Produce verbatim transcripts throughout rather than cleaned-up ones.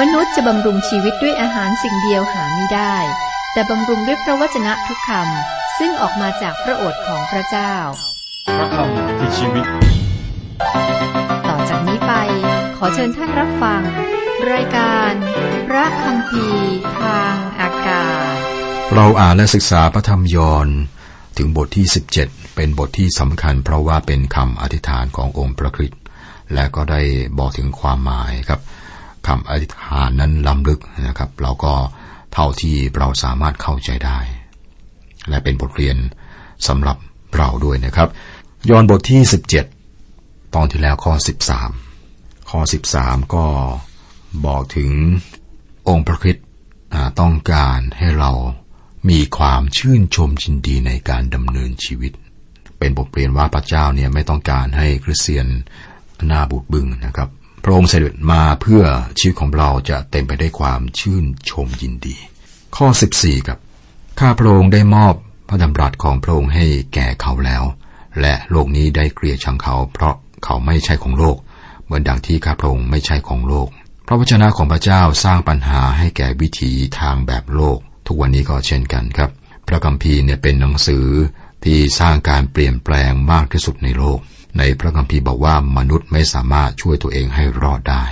มนุษย์จะบำรุงชีวิตด้วยอาหารสิ่งเดียวหาไม่ได้แต่บำรุงด้วยพระวจนะทุกคำซึ่งออกมาจากพระโอษฐ์ของพระเจ้าพระคำคือชีวิตต่อจากนี้ไปขอเชิญท่านรับฟังรายการพระคัมภีร์ทางอากาศเราอ่านและศึกษาพระธรรมยอห์นถึงบทที่สิบเจ็ดเป็นบทที่สำคัญเพราะว่าเป็นคำอธิษฐานขององค์พระคริสต์และก็ได้บอกถึงความหมายครับคำอธิษฐานนั้นล้ำลึกนะครับเราก็เท่าที่เราสามารถเข้าใจได้และเป็นบทเรียนสำหรับเราด้วยนะครับยอห์นบทที่สิบเจ็ดตอนที่แล้วข้อสิบสามข้อสิบสามก็บอกถึงองค์พระคริสต์ต้องการให้เรามีความชื่นชมยินดีในการดำเนินชีวิตเป็นบทเรียนว่าพระเจ้าเนี่ยไม่ต้องการให้คริสเตียนหน้าบูดบึ้งนะครับพระองค์เสด็จมาเพื่อชีวิตของเราจะเต็มไปได้วยความชื่นชมยินดีข้อสิบสี่ครับข้าพระองค์ได้มอบพระดำรัสของพระองค์ให้แก่เขาแล้วและโลกนี้ได้เกลียดชังเขาเพราะเขาไม่ใช่ของโลกเหมือนดังที่ข้าพระองค์ไม่ใช่ของโลกพระวจนะของพระเจ้าสร้างปัญหาให้แก่วิถีทางแบบโลกทุกวันนี้ก็เช่นกันครับพระคัมภีร์เนี่ยเป็นหนังสือที่สร้างการเปลี่ยนแปลงมากที่สุดในโลกในพระคัมภีร์บอกว่ามนุษย์ไม่สามารถช่วยตัวเองให้รอดได้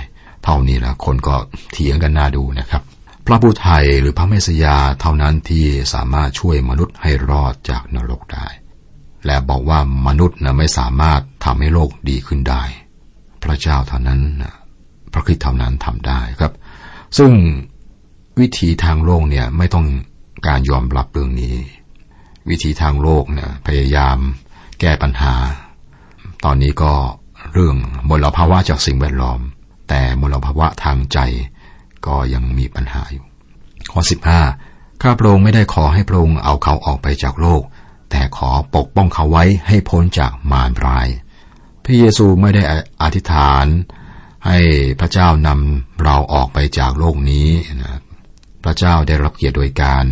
เท่านี้ละคนก็เถียงกันน่าดูนะครับพระผู้ไถ่หรือพระเมสยาเท่านั้นที่สามารถช่วยมนุษย์ให้รอดจากนรกได้และบอกว่ามนุษย์นะไม่สามารถทำให้โลกดีขึ้นได้พระเจ้าเท่านั้นนะพระคริสต์เท่านั้นทำได้ครับซึ่งวิธีทางโลกเนี่ยไม่ต้องการยอมรับเรื่องนี้วิธีทางโลกเนี่ยพยายามแก้ปัญหาตอนนี้ก็เรื่องมลภาวะจากสิ่งแวดล้อมแต่มลภาวะทางใจก็ยังมีปัญหาอยู่ข้อสิบห้าข้าพระองค์ไม่ได้ขอให้พระองค์เอาเขาออกไปจากโลกแต่ขอปกป้องเขาไว้ให้พ้นจากมารร้ายพระเยซูไม่ได้อธิษฐานให้พระเจ้านำเราออกไปจากโลกนี้นะพระเจ้าได้รับเกียรติโดยการ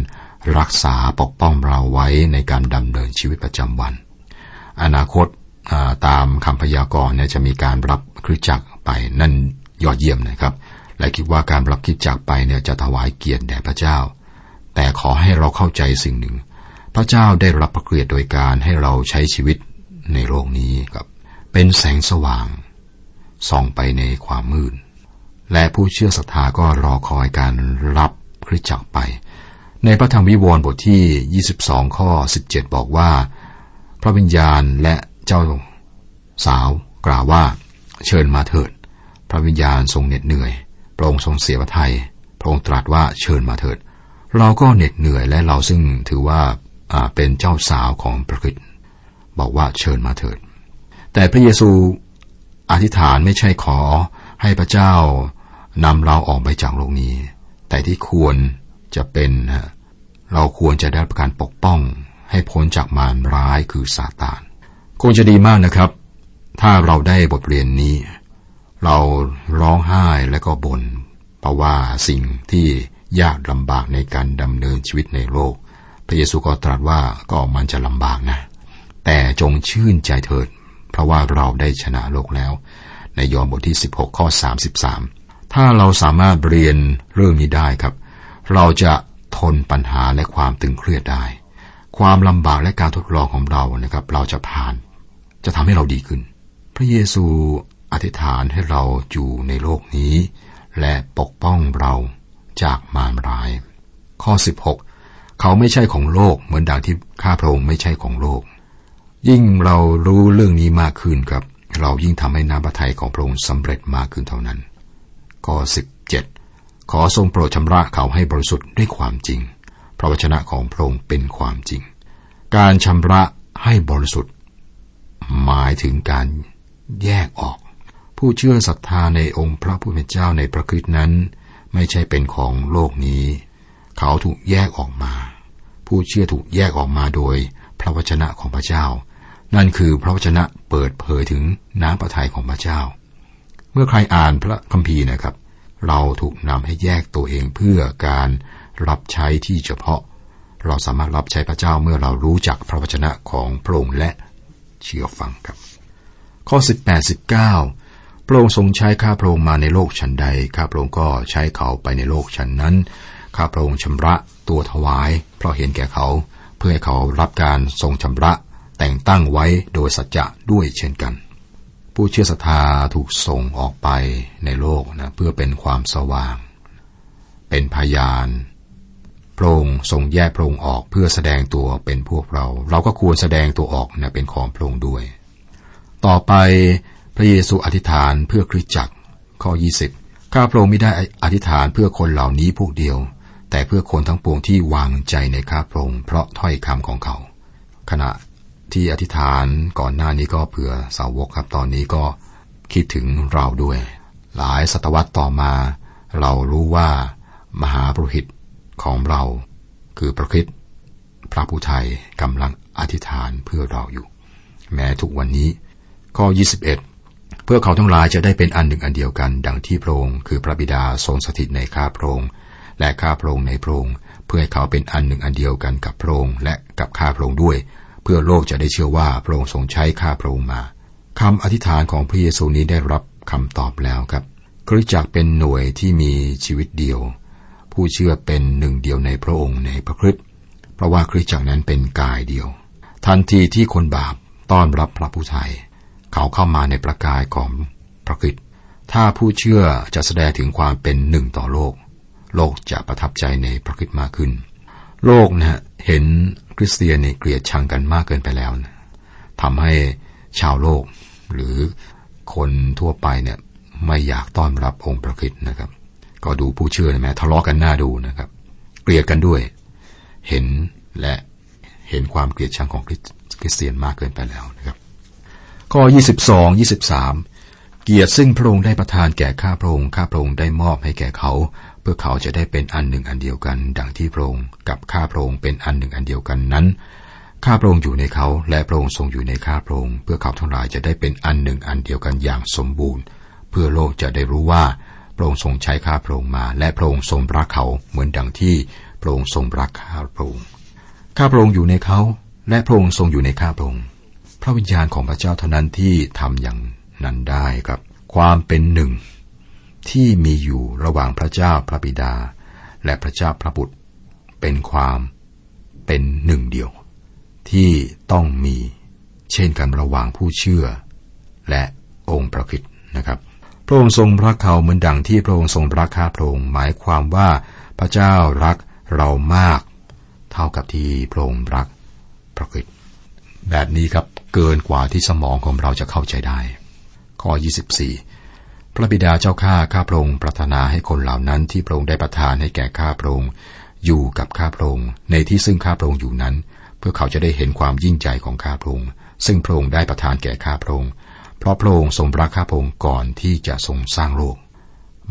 รักษาปกป้องเราไว้ในการดำเนินชีวิตประจำวันอนาคตตามคำพยากรณ์เนี่ยจะมีการรับคริสตจักรไปนั่นยอดเยี่ยมนะครับและคิดว่าการรับคริสตจักรไปเนี่ยจะถวายเกียรติแด่พระเจ้าแต่ขอให้เราเข้าใจสิ่งหนึ่งพระเจ้าได้รับพระเกียรติโดยการให้เราใช้ชีวิตในโลกนี้ครับเป็นแสงสว่างส่องไปในความมืดและผู้เชื่อศรัทธาก็รอคอยการรับคริสตจักรไปในพระธรรมวิวรณ์บทที่ยี่สิบสองข้อสิบเจ็ดบอกว่าพระวิญญาณและเจ้าสาวกล่าวว่าเชิญมาเถิดพระวิญญาณทรงเหน็ดเหนื่อยพระองค์ทรงเสียพระทัยพระองค์ตรัสว่าเชิญมาเถิดเราก็เหน็ดเหนื่อยและเราซึ่งถือว่าเป็นเจ้าสาวของพระคริสต์บอกว่าเชิญมาเถิดแต่พระเยซูอธิษฐานไม่ใช่ขอให้พระเจ้านำเราออกไปจากโลกนี้แต่ที่ควรจะเป็นเราควรจะได้รับการปกป้องให้พ้นจากมารร้ายคือซาตานคงจะดีมากนะครับถ้าเราได้บทเรียนนี้เราร้องไห้และก็บ่นเพราะว่าสิ่งที่ยากลำบากในการดำเนินชีวิตในโลกพระเยซูก็ตรัสว่าก็มันจะลำบากนะแต่จงชื่นใจเถิดเพราะว่าเราได้ชนะโลกแล้วในยอห์นบทที่สิบหกข้อสามสิบสามถ้าเราสามารถเรียนเรื่องนี้ได้ครับเราจะทนปัญหาและความตึงเครียดได้ความลำบากและการทดลองของเรานะครับเราจะผ่านจะทำให้เราดีขึ้นพระเยซูอธิษฐานให้เราอยู่ในโลกนี้และปกป้องเราจากมารร้ายข้อสิบหกเขาไม่ใช่ของโลกเหมือนดังที่ข้าพระองค์ไม่ใช่ของโลกยิ่งเรารู้เรื่องนี้มากขึ้นครับเรายิ่งทำให้น้ำพระทัยของพระองค์สำเร็จมากขึ้นเท่านั้นข้อสิบเจ็ดขอทรงโปรดชำระเขาให้บริสุทธิ์ด้วยความจริงพระวจนะของพระองค์เป็นความจริงการชำระให้บริสุทธิ์หมายถึงการแยกออกผู้เชื่อศรัทธาในองค์พระผู้เป็นเจ้าในพระคริสต์นั้นไม่ใช่เป็นของโลกนี้เขาถูกแยกออกมาผู้เชื่อถูกแยกออกมาโดยพระวจนะของพระเจ้านั่นคือพระวจนะเปิดเผยถึงน้ำพระทัยของพระเจ้าเมื่อใครอ่านพระคัมภีร์นะครับเราถูกนำให้แยกตัวเองเพื่อการรับใช้ที่เฉพาะเราสามารถรับใช้พระเจ้าเมื่อเรารู้จักพระวจนะของพระองค์และเชื่อฟังครับข้อสิบแปด สิบเก้า พระองค์ทรงใช้ข้าพระองค์มาในโลกชั้นใดข้าพระองค์ก็ใช้เขาไปในโลกชั้นนั้นข้าพระองค์ชำระตัวถวายเพราะเห็นแก่เขาเพื่อให้เขารับการทรงชำระแต่งตั้งไว้โดยสัจจะด้วยเช่นกันผู้เชื่อศรัทธาถูกส่งออกไปในโลกนะเพื่อเป็นความสว่างเป็นพยานพระองค์ทรงแยกพระองค์ออกเพื่อแสดงตัวเป็นพวกเราเราก็ควรแสดงตัวออกนะเป็นของพระองค์ด้วยต่อไปพระเยซูอธิษฐานเพื่อคริสตจักรข้อยี่สิบข้าพระองค์ไม่ได้อธิษฐานเพื่อคนเหล่านี้พวกเดียวแต่เพื่อคนทั้งปวงที่วางใจในข้าพระองค์เพราะถ้อยคำของเขาขณะที่อธิษฐานก่อนหน้านี้ก็เผื่อสาวกครับตอนนี้ก็คิดถึงเราด้วยหลายศตวรรษต่อมาเรารู้ว่ามหาปุโรหิตของเราคือพระคริสต์พระผู้ไทยกำลังอธิษฐานเพื่อเราอยู่แม้ทุกวันนี้ข้อยี่สิบเอ็ดเพื่อเขาทั้งหลายจะได้เป็นอันหนึ่งอันเดียวกันดังที่พระองค์คือพระบิดาทรงสถิตในข้าพระองค์และข้าพระองค์ในพระองค์เพื่อให้เขาเป็นอันหนึ่งอันเดียวกันกับพระองค์และกับข้าพระองค์ด้วยเพื่อโลกจะได้เชื่อว่าพระองค์ทรงใช้ข้าพระองค์มาคำอธิษฐานของพระเยซูนี้ได้รับคำตอบแล้วครับคริสตจักรเป็นหน่วยที่มีชีวิตเดียวผู้เชื่อเป็นหนึ่งเดียวในพระองค์ในพระคริสต์เพราะว่าคริสตจักรนั้นเป็นกายเดียวทันทีที่คนบาปต้อนรับพระผู้ไทยเขาเข้ามาในประกายของพระคริสต์ถ้าผู้เชื่อจะแสดงถึงความเป็นหนึ่งต่อโลกโลกจะประทับใจในพระคริสต์มากขึ้นโลกนะเห็นคริสเตียนเนี่ยเกลียดชังกันมากเกินไปแล้วนะทำให้ชาวโลกหรือคนทั่วไปเนี่ยไม่อยากต้อนรับองค์พระคริสต์นะครับก็ดูผู้เชื่อนะแม้ทะเลาะกันหน้าดูนะครับเกลียดกันด้วยเห็นและเห็นความเกลียดชังของคริสเตียนมากเกินไปแล้วนะครับข้อยี่สิบสอง ยี่สิบสามเกียรติซึ่งพระองค์ได้ประทานแก่ข้าพระองค์ข้าพระองค์ได้มอบให้แก่เขาเพื่อเขาจะได้เป็นอันหนึ่งอันเดียวกันดังที่พระองค์กับข้าพระองค์เป็นอันหนึ่งอันเดียวกันนั้นข้าพระองค์อยู่ในเขาและพระองค์ทรงอยู่ในข้าพระองค์เพื่อเขาทั้งหลายจะได้เป็นอันหนึ่งอันเดียวกันอย่างสมบูรณ์เพื่อโลกจะได้รู้ว่าพระองค์ทรงใช้ข้าพระองค์มาและพระองค์ทรงรักเขาเหมือนดังที่พระองค์ทรงรักข้าพระองค์ข้าพระองค์อยู่ในเขาและพระองค์ทรงอยู่ในข้าพระองค์พระวิญญาณของพระเจ้าเท่านั้นที่ทำอย่างนั้นได้ครับความเป็นหนึ่งที่มีอยู่ระหว่างพระเจ้าพระบิดาและพระเจ้าพระบุตรเป็นความเป็นหนึ่งเดียวที่ต้องมีเช่นกันระหว่างผู้เชื่อและองค์พระคริสต์นะครับพระองค์ทรงรักเขาเหมือนดังที่พระองค์ทรงรักข้าพระองค์หมายความว่าพระเจ้ารักเรามากเท่ากับที่พระองค์รักพระคริสต์แบบนี้ครับเกินกว่าที่สมองของเราจะเข้าใจได้ข้อยี่สิบสี่พระบิดาเจ้าข้าข้าพระองค์ปรารถนาให้คนเหล่านั้นที่พระองค์ได้ประทานให้แก่ข้าพระองค์อยู่กับข้าพระองค์ในที่ซึ่งข้าพระองค์อยู่นั้นเพื่อเขาจะได้เห็นความยิ่งใหญ่ของข้าพระองค์ซึ่งพระองค์ได้ประทานแก่ข้าพระองค์เพราะพระองค์ทรงรักข้าพระองค์ก่อนที่จะทรงสร้างโลก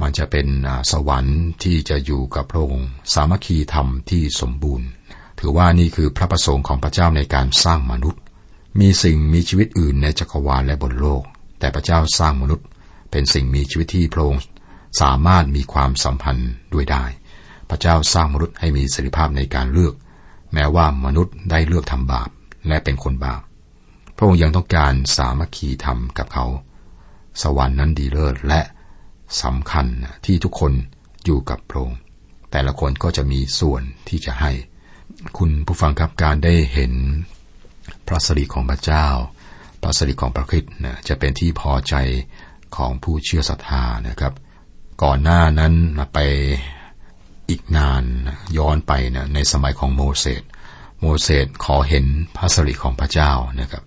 มันจะเป็นสวรรค์ที่จะอยู่กับพระองค์สามัคคีธรรมที่สมบูรณ์ถือว่านี่คือพระประสงค์ของพระเจ้าในการสร้างมนุษย์มีสิ่งมีชีวิตอื่นในจักรวาลและบนโลกแต่พระเจ้าสร้างมนุษย์เป็นสิ่งมีชีวิตที่พระองค์สามารถมีความสัมพันธ์ด้วยได้พระเจ้าสร้างมนุษย์ให้มีเสรีภาพในการเลือกแม้ว่ามนุษย์ได้เลือกทำบาปและเป็นคนบาปพระองค์ยังต้องการสามัคคีธรรมกับเขาสวรรค์นั้นดีเลิศและสำคัญที่ทุกคนอยู่กับพระองค์แต่ละคนก็จะมีส่วนที่จะให้คุณผู้ฟังครับการได้เห็นพระสิริของพระเจ้าพระสิริของพระคริสต์นะจะเป็นที่พอใจของผู้เชื่อศรัทธานะครับก่อนหน้านั้นไปอีกนานย้อนไปนะในสมัยของโมเสสโมเสสขอเห็นพระสิริของพระเจ้านะครับ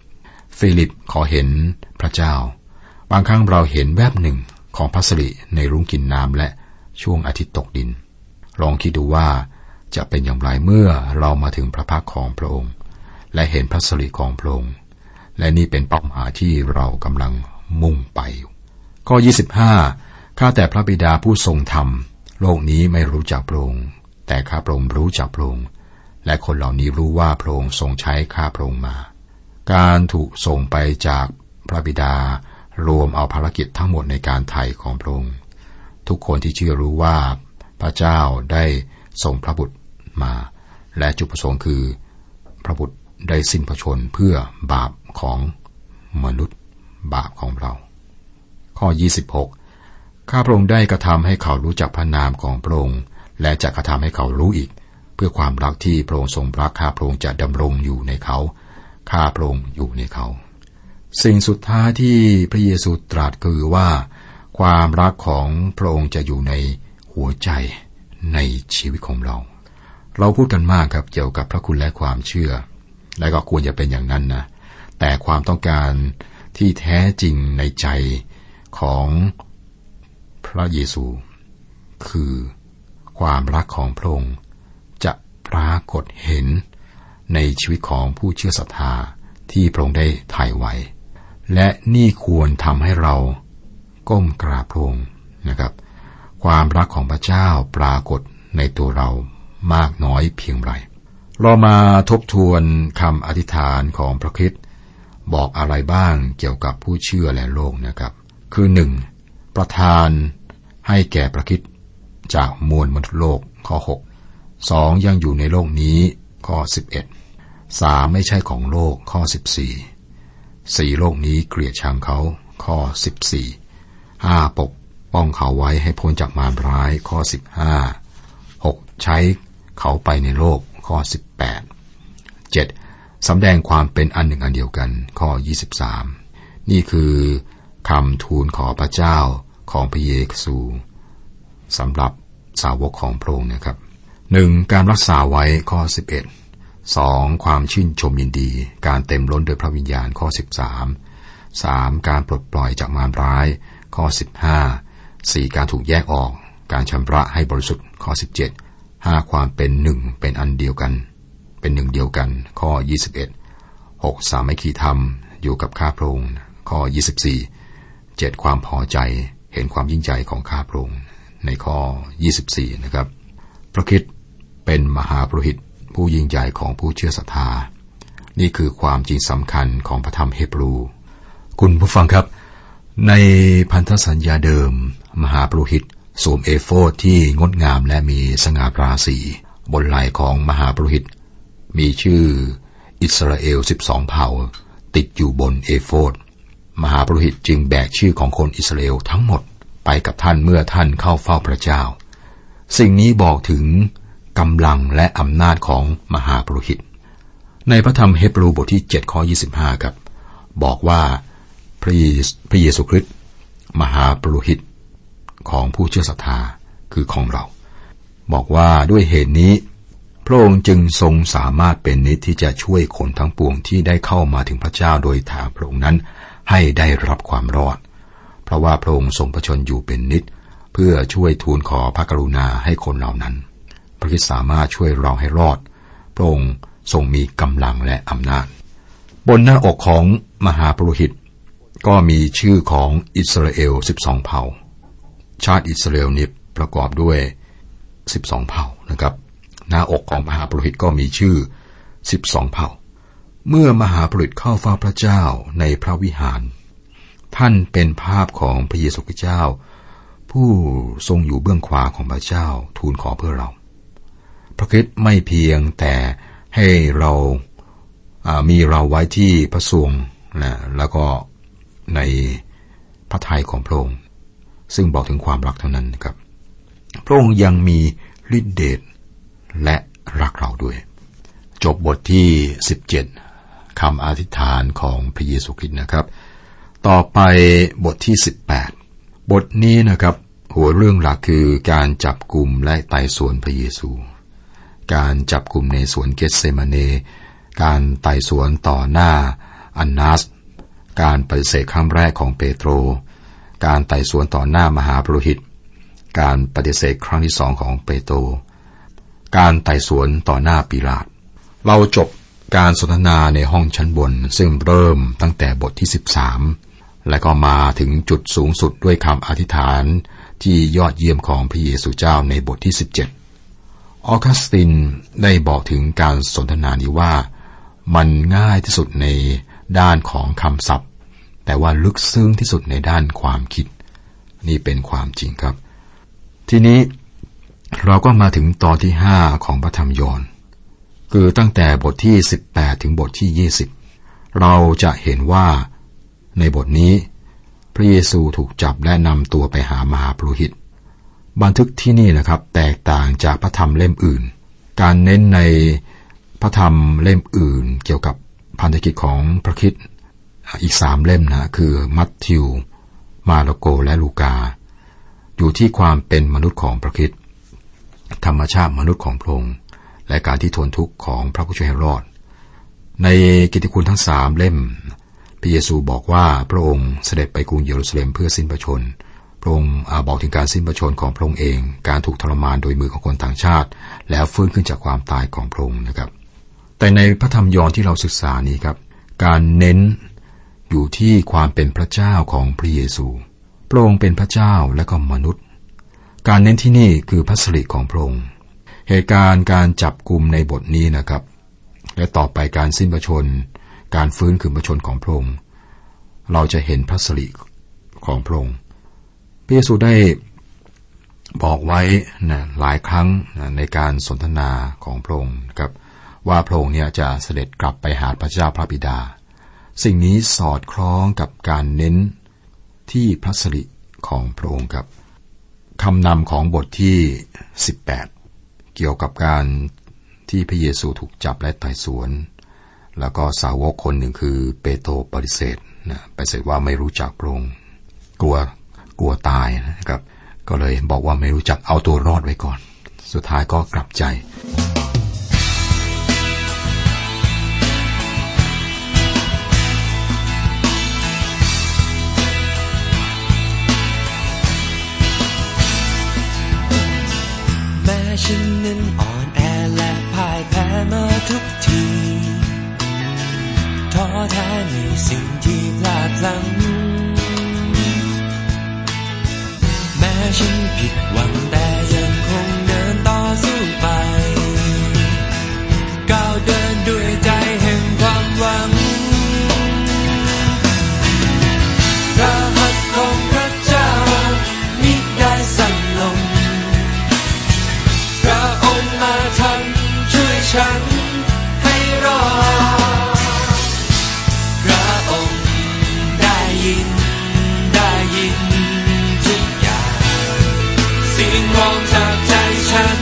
ฟิลิปขอเห็นพระเจ้าบางครั้งเราเห็นแวบหนึ่งของพระสิริในรุ้งกินน้ำและช่วงอาทิตย์ตกดินลองคิดดูว่าจะเป็นอย่างไรเมื่อเรามาถึงพระพักตร์ของพระองค์และเห็นพระสิริของพระองค์และนี่เป็นเป้าหมายที่เรากำลังมุ่งไปข้อยี่สิบห้าข้าแต่พระบิดาผู้ทรงธรรมโลกนี้ไม่รู้จักพระองค์แต่ข้าพระองค์รู้จักพระองค์และคนเหล่านี้รู้ว่าพระองค์ทรงใช้ข้าพระองค์มาการถูกส่งไปจากพระบิดารวมเอาภารกิจทั้งหมดในการไถ่ของพระองค์ทุกคนที่เชื่อรู้ว่าพระเจ้าได้ส่งพระบุตรมาและจุดประสงค์คือพระบุตรได้สิ้นพระชนเพื่อบาปของมนุษย์บาปของเรา ข้อยี่สิบหกข้าพระองค์ได้กระทำให้เขารู้จักพระนามของพระองค์และจะกระทำให้เขารู้อีกเพื่อความรักที่พระองค์ทรงรักข้าพระองค์จะดำรงอยู่ในเขาข้าพระองค์อยู่ในเขาสิ่งสุดท้ายที่พระเยซูตรัสคือว่าความรักของพระองค์จะอยู่ในหัวใจในชีวิตของเราเราพูดกันมากครับเกี่ยวกับพระคุณและความเชื่อและก็ควรจะเป็นอย่างนั้นนะแต่ความต้องการที่แท้จริงในใจของพระเยซูคือความรักของพระองค์จะปรากฏเห็นในชีวิตของผู้เชื่อศรัทธาที่พระองค์ได้ถ่ายไว้และนี่ควรทำให้เราก้มกราบพระองค์นะครับความรักของพระเจ้าปรากฏในตัวเรามากน้อยเพียงไรเรามาทบทวนคำอธิษฐานของพระคริสต์บอกอะไรบ้างเกี่ยวกับผู้เชื่อและโลกนะครับคือหนึ่งประทานให้แก่พระคริสต์จากมวลมนุษย์โลกข้อหก สองยังอยู่ในโลกนี้ข้อสิบเอ็ด สามไม่ใช่ของโลกข้อสิบสี่ สี่โลกนี้เกลียดชังเขาข้อสิบสี่ ห้าปกป้องเขาไว้ให้พ้นจากมารร้ายข้อสิบห้า หกใช้เขาไปในโลกข้อสิบแปด เจ็ดสำแดงความเป็นอันหนึ่งอันเดียวกันข้อยี่สิบสามนี่คือคำทูลขอพระเจ้าของพระเยซูสำหรับสาวกของพระองค์นะครับ หนึ่ง. การรักษาไว้ข้อสิบเอ็ด สอง. ความชื่นชมยินดีการเต็มล้นโดยพระวิญญาณข้อสิบสาม สาม. การปลดปล่อยจากมารร้ายข้อสิบห้า สี่. การถูกแยกออกการชำระให้บริสุทธิ์ข้อสิบเจ็ดห้าความเป็นหนึ่งเป็นอันเดียวกันเป็นหนึ่งเดียวกันข้อยี่สิบเอ็ดหกสามัคคีธรรมอยู่กับข้าพระองค์ข้อยี่สิบสี่เจ็ดความพอใจเห็นความยิ่งใหญ่ของข้าพระองค์ในข้อยี่สิบสี่นะครับพระคริสต์เป็นมหาปุโรหิตผู้ยิ่งใหญ่ของผู้เชื่อศรัทธานี่คือความจริงสำคัญของพระธรรมเฮบรูคุณผู้ฟังครับในพันธสัญญาเดิมมหาปุโรหิตสวมเอโฟดที่งดงามและมีสง่าราศีบนไหล่ของมหาปุโรหิตมีชื่ออิสราเอลสิบสองเผ่าติดอยู่บนเอโฟดมหาปุโรหิตจึงแบกชื่อของคนอิสราเอลทั้งหมดไปกับท่านเมื่อท่านเข้าเฝ้าพระเจ้าสิ่งนี้บอกถึงกำลังและอำนาจของมหาปุโรหิตในพระธรรมเฮบรูบทที่เจ็ดข้อยี่สิบห้าครับบอกว่าพระเยซูคริสต์มหาปุโรหิตของผู้เชื่อศรัทธาคือของเราบอกว่าด้วยเหตุนี้พระองค์จึงทรงสามารถเป็นนิจที่จะช่วยคนทั้งปวงที่ได้เข้ามาถึงพระเจ้าโดยทางพระองค์นั้นให้ได้รับความรอดเพราะว่าพระองค์ทรงประชนอยู่เป็นนิจเพื่อช่วยทูลขอพระกรุณาให้คนเหล่านั้นพระคริสต์สามารถช่วยเราให้รอดพระองค์ทรงมีกำลังและอำนาจบนหน้าอกของมหาปุโรหิตก็มีชื่อของอิสราเอลสิบสองเผ่าชาติอิสราเอลนี้ประกอบด้วยสิบสองเผ่านะครับหน้าอกของมหาปุโรหิตก็มีชื่อสิบสองเผ่าเมื่อมหาปุโรหิตเข้าเฝ้าพระเจ้าในพระวิหารท่านเป็นภาพของพระเยซูคริสต์เจ้าผู้ทรงอยู่เบื้องขวาของพระเจ้าทูลขอเพื่อเราพระคริสต์ไม่เพียงแต่ให้เรามีเราไว้ที่พระทรวงนะแล้วก็ในพระทัยของพระองค์ซึ่งบอกถึงความรักเท่านั้นนะครับพระองค์ยังมีฤทธิ์เดชและรักเราด้วยจบบทที่สิบเจ็ดคำอธิษฐานของพระเยซูคริสต์นะครับต่อไปบทที่สิบแปดบทนี้นะครับหัวเรื่องหลักคือการจับกุมและไต่สวนพระเยซูการจับกุมในสวนเกตเซมาเนการไต่สวนต่อหน้าอันนาสการปฏิเสธคำแรกของเปโตรการไต่สวนต่อหน้ามหาปุโรหิตการปฏิเสธครั้งที่สองของเปโตรการไต่สวนต่อหน้าปิลาตุเราจบการสนทนาในห้องชั้นบนซึ่งเริ่มตั้งแต่บทที่สิบสามและก็มาถึงจุดสูงสุดด้วยคำอธิษฐานที่ยอดเยี่ยมของพระเยซูเจ้าในบทที่สิบเจ็ดออกัสตินได้บอกถึงการสนทนานี้ว่ามันง่ายที่สุดในด้านของคำศัพท์แต่ว่าลึกซึ้งที่สุดในด้านความคิดนี่เป็นความจริงครับทีนี้เราก็มาถึงตอนที่ห้าของพระธรรมยอห์นคือตั้งแต่บทที่สิบแปดถึงบทที่ยี่สิบเราจะเห็นว่าในบทนี้ พระเยซูถูกจับและนำตัวไปหามหาปุโรหิตบันทึกที่นี่นะครับแตกต่างจากพระธรรมเล่มอื่นการเน้นในพระธรรมเล่มอื่นเกี่ยวกับพันธกิจของพระคริสต์อีกสามเล่มนะคือมัทธิวมาระโกและลูกาอยู่ที่ความเป็นมนุษย์ของพระคริสต์ธรรมชาติมนุษย์ของพระองค์และการที่ทนทุกข์ของพระผู้ช่วยให้รอดในกิตติคุณทั้งสามเล่มพระเยซูบอกว่าพระองค์เสด็จไปกรุงเยรูซาเล็มเพื่อสิ้นพระชนม์พระองค์บอกถึงการสิ้นพระชนม์ของพระองค์เองการถูกทรมานโดยมือของคนต่างชาติแล้วฟื้นขึ้นจากความตายของพระองค์นะครับแต่ในพระธรรมยอห์นที่เราศึกษานี้ครับการเน้นอยู่ที่ความเป็นพระเจ้าของพระเยซูพระองค์เป็นพระเจ้าและก็มนุษย์การเน้นที่นี่คือพระสิริของพระองค์เหตุการณ์การจับกุมในบทนี้นะครับและต่อไปการสิ้นพระชนการฟื้นคืนพระชนของพระองค์เราจะเห็นพระสิริของพระองค์พระเยซูได้บอกไว้นะหลายครั้งนะในการสนทนาของพระองค์ครับว่าพระองค์เนี่ยจะเสด็จกลับไปหาพระเจ้าพระบิดาสิ่งนี้สอดคล้องกับการเน้นที่พระสิริของพระองค์ครับคำนำของบทที่สิบแปดเกี่ยวกับการที่พระเยซูถูกจับและไต่สวนแล้วก็สาวกคนหนึ่งคือเปโตรปฏิเสธนะปฏิเสธว่าไม่รู้จักพระองค์กลัวกลัวตายนะครับก็เลยบอกว่าไม่รู้จักเอาตัวรอดไว้ก่อนสุดท้ายก็กลับใจฉันนั้นอ่อนแอและพ่ายแพ้มาทุกทีท้อแท้ในสิ่งที่พลาดพลั้งแม้ฉันผิดหวังแต่ยังคงเดินต่อสู้ไปก้าวเดินด้วยใจแห่งความหวังพระหัตถ์ของพระเจ้ามิได้สั่นลงพระองค์มาทันช่วยฉันให้รอดพระองค์ได้ยินได้ยินทุกอย่างสิ่งร้องจากใจฉัน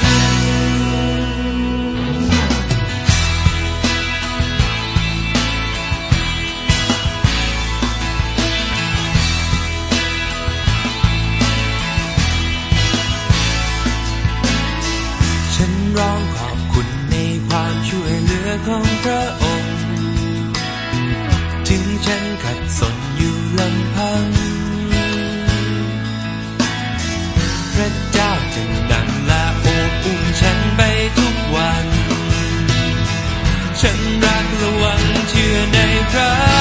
ร้องขอบคุณในความช่วยเหลือของพระองค์ถึงฉันขัดสนอยู่ลำพังพระเจ้าจึงดันและโอบอุ้มฉันไปทุกวันฉันรักและหวังเชื่อในพระ